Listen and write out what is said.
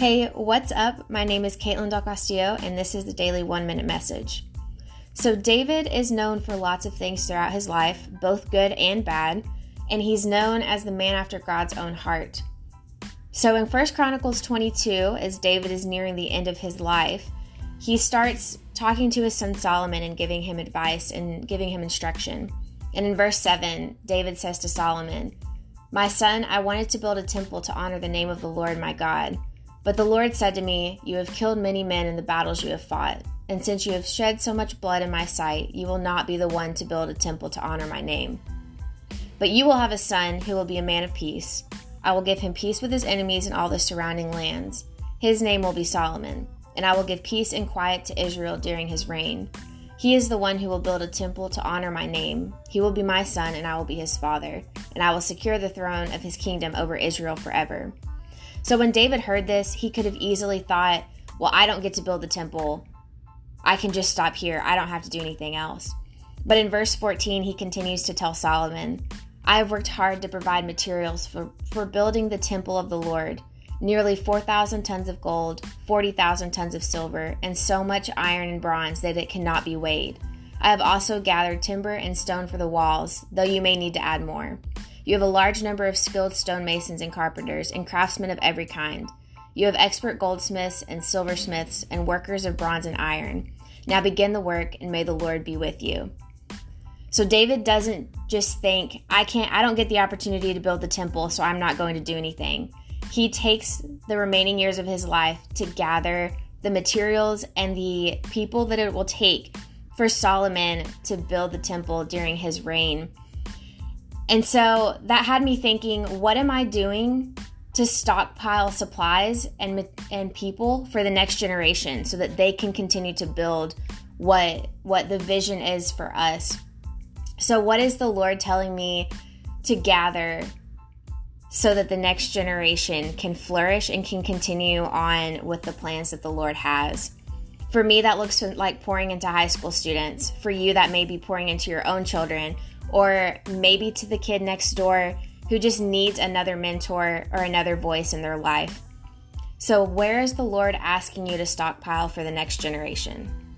Hey, what's up? My name is Caitlin Del Castillo, and this is the Daily 1-Minute Message. So David is known for lots of things throughout his life, both good and bad, and he's known as the man after God's own heart. So in 1 Chronicles 22, as David is nearing the end of his life, he starts talking to his son Solomon and giving him advice and giving him instruction. And in verse 7, David says to Solomon, "My son, I wanted to build a temple to honor the name of the Lord my God. But the Lord said to me, you have killed many men in the battles you have fought. And since you have shed so much blood in my sight, you will not be the one to build a temple to honor my name. But you will have a son who will be a man of peace. I will give him peace with his enemies and all the surrounding lands. His name will be Solomon, and I will give peace and quiet to Israel during his reign. He is the one who will build a temple to honor my name. He will be my son, and I will be his father, and I will secure the throne of his kingdom over Israel forever." So when David heard this, he could have easily thought, well, I don't get to build the temple. I can just stop here. I don't have to do anything else. But in verse 14, he continues to tell Solomon, "I have worked hard to provide materials for building the temple of the Lord, nearly 4,000 tons of gold, 40,000 tons of silver, and so much iron and bronze that it cannot be weighed. I have also gathered timber and stone for the walls, though you may need to add more. You have a large number of skilled stonemasons and carpenters and craftsmen of every kind. You have expert goldsmiths and silversmiths and workers of bronze and iron. Now begin the work, and may the Lord be with you." So David doesn't just think, I don't get the opportunity to build the temple, so I'm not going to do anything. He takes the remaining years of his life to gather the materials and the people that it will take for Solomon to build the temple during his reign. And so that had me thinking, what am I doing to stockpile supplies and people for the next generation so that they can continue to build what the vision is for us? So what is the Lord telling me to gather so that the next generation can flourish and can continue on with the plans that the Lord has? For me, that looks like pouring into high school students. For you, that may be pouring into your own children, or maybe to the kid next door who just needs another mentor or another voice in their life. So where is the Lord asking you to stockpile for the next generation?